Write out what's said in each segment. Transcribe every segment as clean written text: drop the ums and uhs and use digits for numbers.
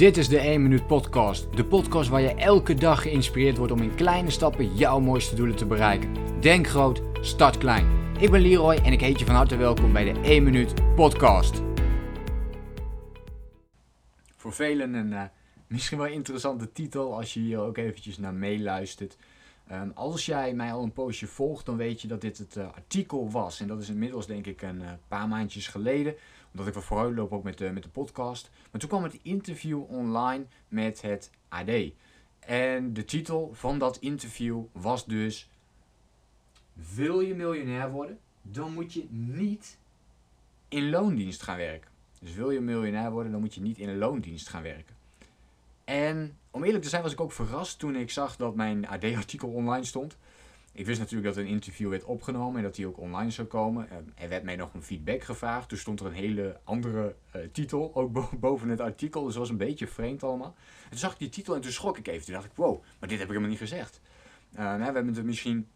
Dit is de 1 Minuut Podcast. De podcast waar je elke dag geïnspireerd wordt om in kleine stappen jouw mooiste doelen te bereiken. Denk groot, start klein. Ik ben Leroy en ik heet je van harte welkom bij de 1 Minuut Podcast. Voor velen een misschien wel interessante titel als je hier ook eventjes naar meeluistert. Als jij mij al een poosje volgt, dan weet je dat dit het artikel was. En dat is inmiddels denk ik een paar maandjes geleden. Omdat ik wel vooruit loop ook met de podcast. Maar toen kwam het interview online met het AD. En de titel van dat interview was dus: wil je miljonair worden, dan moet je niet in loondienst gaan werken. Dus wil je miljonair worden, dan moet je niet in loondienst gaan werken. En om eerlijk te zijn was ik ook verrast toen ik zag dat mijn AD-artikel online stond. Ik wist natuurlijk dat een interview werd opgenomen en dat die ook online zou komen. Er werd mij nog een feedback gevraagd. Toen stond er een hele andere titel, ook boven het artikel. Dus dat was een beetje vreemd allemaal. En toen zag ik die titel en toen schrok ik even. Toen dacht ik, wow, maar dit heb ik helemaal niet gezegd. We hebben er misschien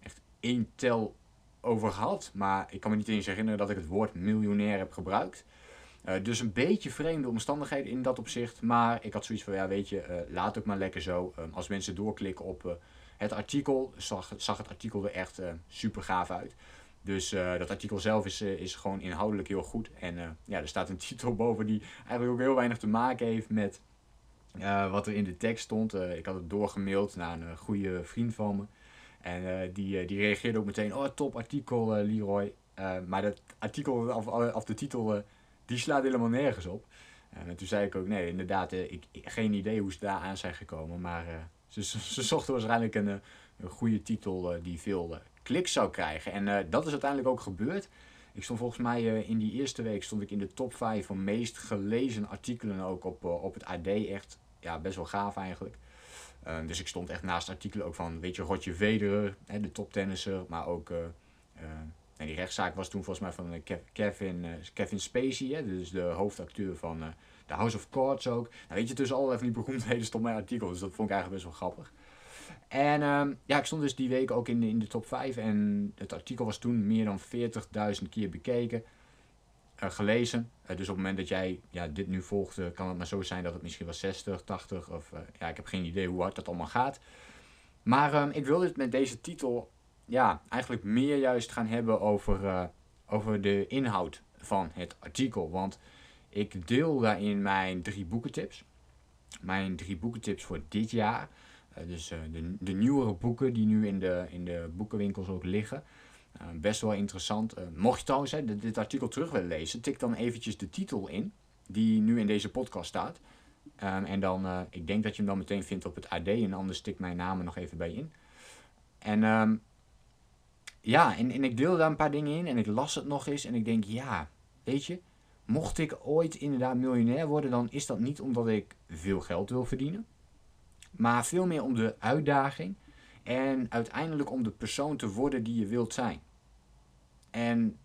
echt één tel over gehad. Maar ik kan me niet eens herinneren dat ik het woord miljonair heb gebruikt. Dus een beetje vreemde omstandigheden in dat opzicht. Maar ik had zoiets van, laat ook maar lekker zo. Als mensen doorklikken op het artikel, zag het artikel er echt super gaaf uit. Dus dat artikel zelf is gewoon inhoudelijk heel goed. En er staat een titel boven die eigenlijk ook heel weinig te maken heeft met wat er in de tekst stond. Ik had het doorgemaild naar een goede vriend van me. En die reageerde ook meteen, oh top artikel Leroy. Maar dat artikel of de titel... Die slaat helemaal nergens op. En toen zei ik ook, nee, inderdaad, geen idee hoe ze daar aan zijn gekomen. Maar ze zochten waarschijnlijk een goede titel die veel kliks zou krijgen. En dat is uiteindelijk ook gebeurd. Ik stond volgens mij in die eerste week in de top 5 van meest gelezen artikelen ook op het AD. Echt best wel gaaf eigenlijk. Dus ik stond echt naast artikelen ook van, Rotje Vedere, de toptennisser, maar ook... En die rechtszaak was toen volgens mij van Kevin Spacey, dus de hoofdacteur van The House of Cards ook. Tussen allerlei van die beroemdheden stond mijn artikel, dus dat vond ik eigenlijk best wel grappig. En ik stond dus die week ook in de top 5 en het artikel was toen meer dan 40.000 keer bekeken, gelezen. Dus op het moment dat jij dit nu volgt, kan het maar zo zijn dat het misschien wel 60, 80 of ik heb geen idee hoe hard dat allemaal gaat. Maar ik wilde het met deze titel... eigenlijk meer juist gaan hebben over de inhoud van het artikel. Want ik deel daarin mijn 3 boekentips. Mijn 3 boekentips voor dit jaar. Dus de nieuwere boeken die nu in de boekenwinkels ook liggen. Best wel interessant. Mocht je trouwens dit artikel terug willen lezen, tik dan eventjes de titel in. Die nu in deze podcast staat. En dan, ik denk dat je hem dan meteen vindt op het AD. En anders tik mijn naam er nog even bij in. En... En ik deelde daar een paar dingen in en ik las het nog eens en ik denk, mocht ik ooit inderdaad miljonair worden, dan is dat niet omdat ik veel geld wil verdienen, maar veel meer om de uitdaging en uiteindelijk om de persoon te worden die je wilt zijn. En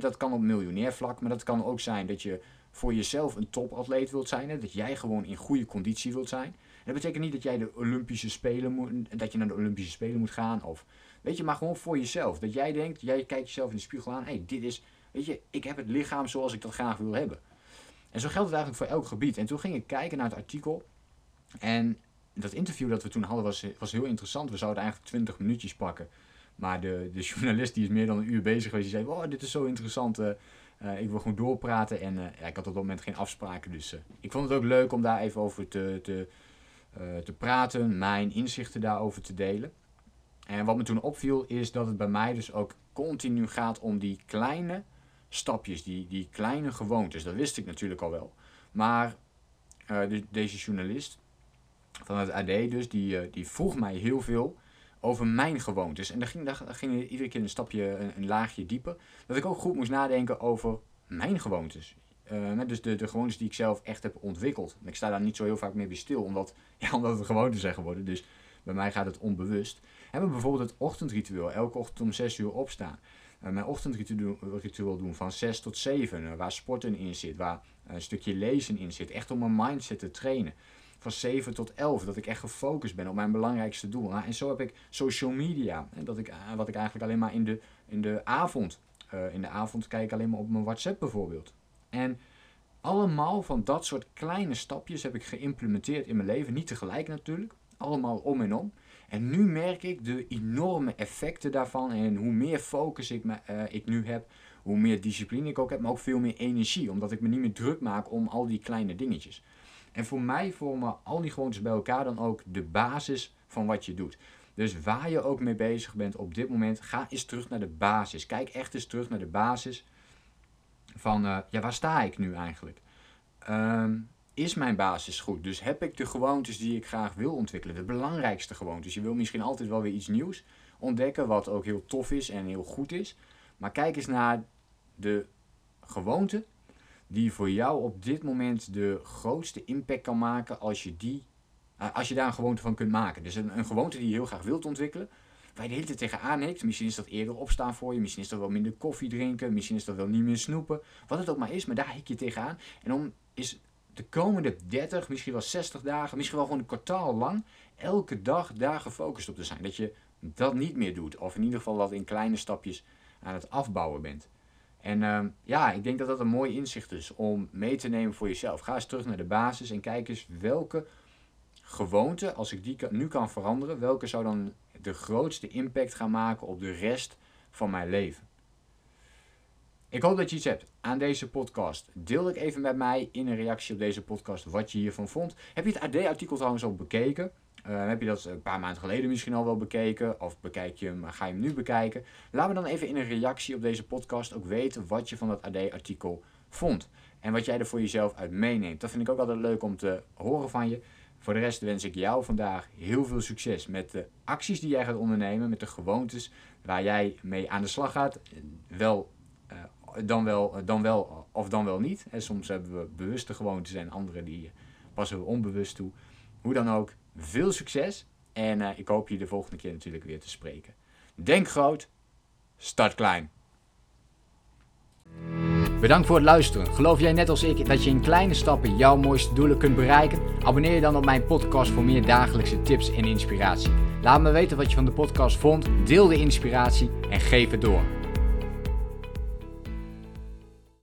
dat kan op miljonair vlak, maar dat kan ook zijn dat je voor jezelf een topatleet wilt zijn, hè? Dat jij gewoon in goede conditie wilt zijn. En dat betekent niet dat jij dat je naar de Olympische Spelen moet gaan of... maar gewoon voor jezelf. Dat jij denkt, jij kijkt jezelf in de spiegel aan. Dit is, ik heb het lichaam zoals ik dat graag wil hebben. En zo geldt het eigenlijk voor elk gebied. En toen ging ik kijken naar het artikel. En dat interview dat we toen hadden was heel interessant. We zouden eigenlijk 20 minuutjes pakken. Maar de journalist die is meer dan een uur bezig geweest. Die zei, dit is zo interessant. Ik wil gewoon doorpraten. En ik had op dat moment geen afspraken. Dus ik vond het ook leuk om daar even over te praten. Mijn inzichten daarover te delen. En wat me toen opviel is dat het bij mij dus ook continu gaat om die kleine stapjes, die kleine gewoontes. Dat wist ik natuurlijk al wel. Maar deze journalist van het AD dus, die vroeg mij heel veel over mijn gewoontes. En daar ging iedere keer een laagje dieper. Dat ik ook goed moest nadenken over mijn gewoontes. Dus de gewoontes die ik zelf echt heb ontwikkeld. Ik sta daar niet zo heel vaak mee bij stil, omdat het gewoontes zijn geworden. Dus bij mij gaat het onbewust. Hebben bijvoorbeeld het ochtendritueel. Elke ochtend om 6 uur opstaan. Mijn ochtendritueel doen van 6 tot 7. Waar sporten in zit. Waar een stukje lezen in zit. Echt om mijn mindset te trainen. Van 7 tot 11. Dat ik echt gefocust ben op mijn belangrijkste doel. En zo heb ik social media. Wat ik eigenlijk alleen maar in de avond. In de avond kijk ik alleen maar op mijn WhatsApp bijvoorbeeld. En Allemaal van dat soort kleine stapjes heb ik geïmplementeerd in mijn leven. Niet tegelijk natuurlijk. Allemaal om en om. En nu merk ik de enorme effecten daarvan. En hoe meer focus ik nu heb, hoe meer discipline ik ook heb. Maar ook veel meer energie. Omdat ik me niet meer druk maak om al die kleine dingetjes. En voor mij vormen al die gewoontes bij elkaar dan ook de basis van wat je doet. Dus waar je ook mee bezig bent op dit moment, ga eens terug naar de basis. Kijk echt eens terug naar de basis van, ja, waar sta ik nu eigenlijk? Is mijn basis goed? Dus heb ik de gewoontes die ik graag wil ontwikkelen? De belangrijkste gewoontes. Je wil misschien altijd wel weer iets nieuws ontdekken, wat ook heel tof is en heel goed is. Maar kijk eens naar de gewoonte die voor jou op dit moment de grootste impact kan maken als je die... Als je daar een gewoonte van kunt maken. Dus een gewoonte die je heel graag wilt ontwikkelen. Waar je de hele tijd tegenaan hikt. Misschien is dat eerder opstaan voor je. Misschien is dat wel minder koffie drinken. Misschien is dat wel niet meer snoepen. Wat het ook maar is. Maar daar hik je tegenaan. En om is de komende 30, misschien wel 60 dagen. Misschien wel gewoon een kwartaal lang. Elke dag daar gefocust op te zijn. Dat je dat niet meer doet. Of in ieder geval dat in kleine stapjes aan het afbouwen bent. En ja, ik denk dat dat een mooi inzicht is. Om mee te nemen voor jezelf. Ga eens terug naar de basis. En kijk eens welke... gewoonte, als ik die nu kan veranderen, welke zou dan de grootste impact gaan maken op de rest van mijn leven? Ik hoop dat je iets hebt aan deze podcast. Deel het even met mij in een reactie op deze podcast wat je hiervan vond. Heb je het AD-artikel trouwens al bekeken? Heb je dat een paar maanden geleden misschien al wel bekeken? Of bekijk je hem, ga je hem nu bekijken? Laat me dan even in een reactie op deze podcast ook weten wat je van dat AD-artikel vond. En wat jij er voor jezelf uit meeneemt. Dat vind ik ook altijd leuk om te horen van je. Voor de rest wens ik jou vandaag heel veel succes met de acties die jij gaat ondernemen, met de gewoontes waar jij mee aan de slag gaat. Dan wel of dan wel niet. En soms hebben we bewuste gewoontes en andere die passen we onbewust toe. Hoe dan ook, veel succes en ik hoop je de volgende keer natuurlijk weer te spreken. Denk groot, start klein. Bedankt voor het luisteren. Geloof jij net als ik dat je in kleine stappen jouw mooiste doelen kunt bereiken? Abonneer je dan op mijn podcast voor meer dagelijkse tips en inspiratie. Laat me weten wat je van de podcast vond, deel de inspiratie en geef het door.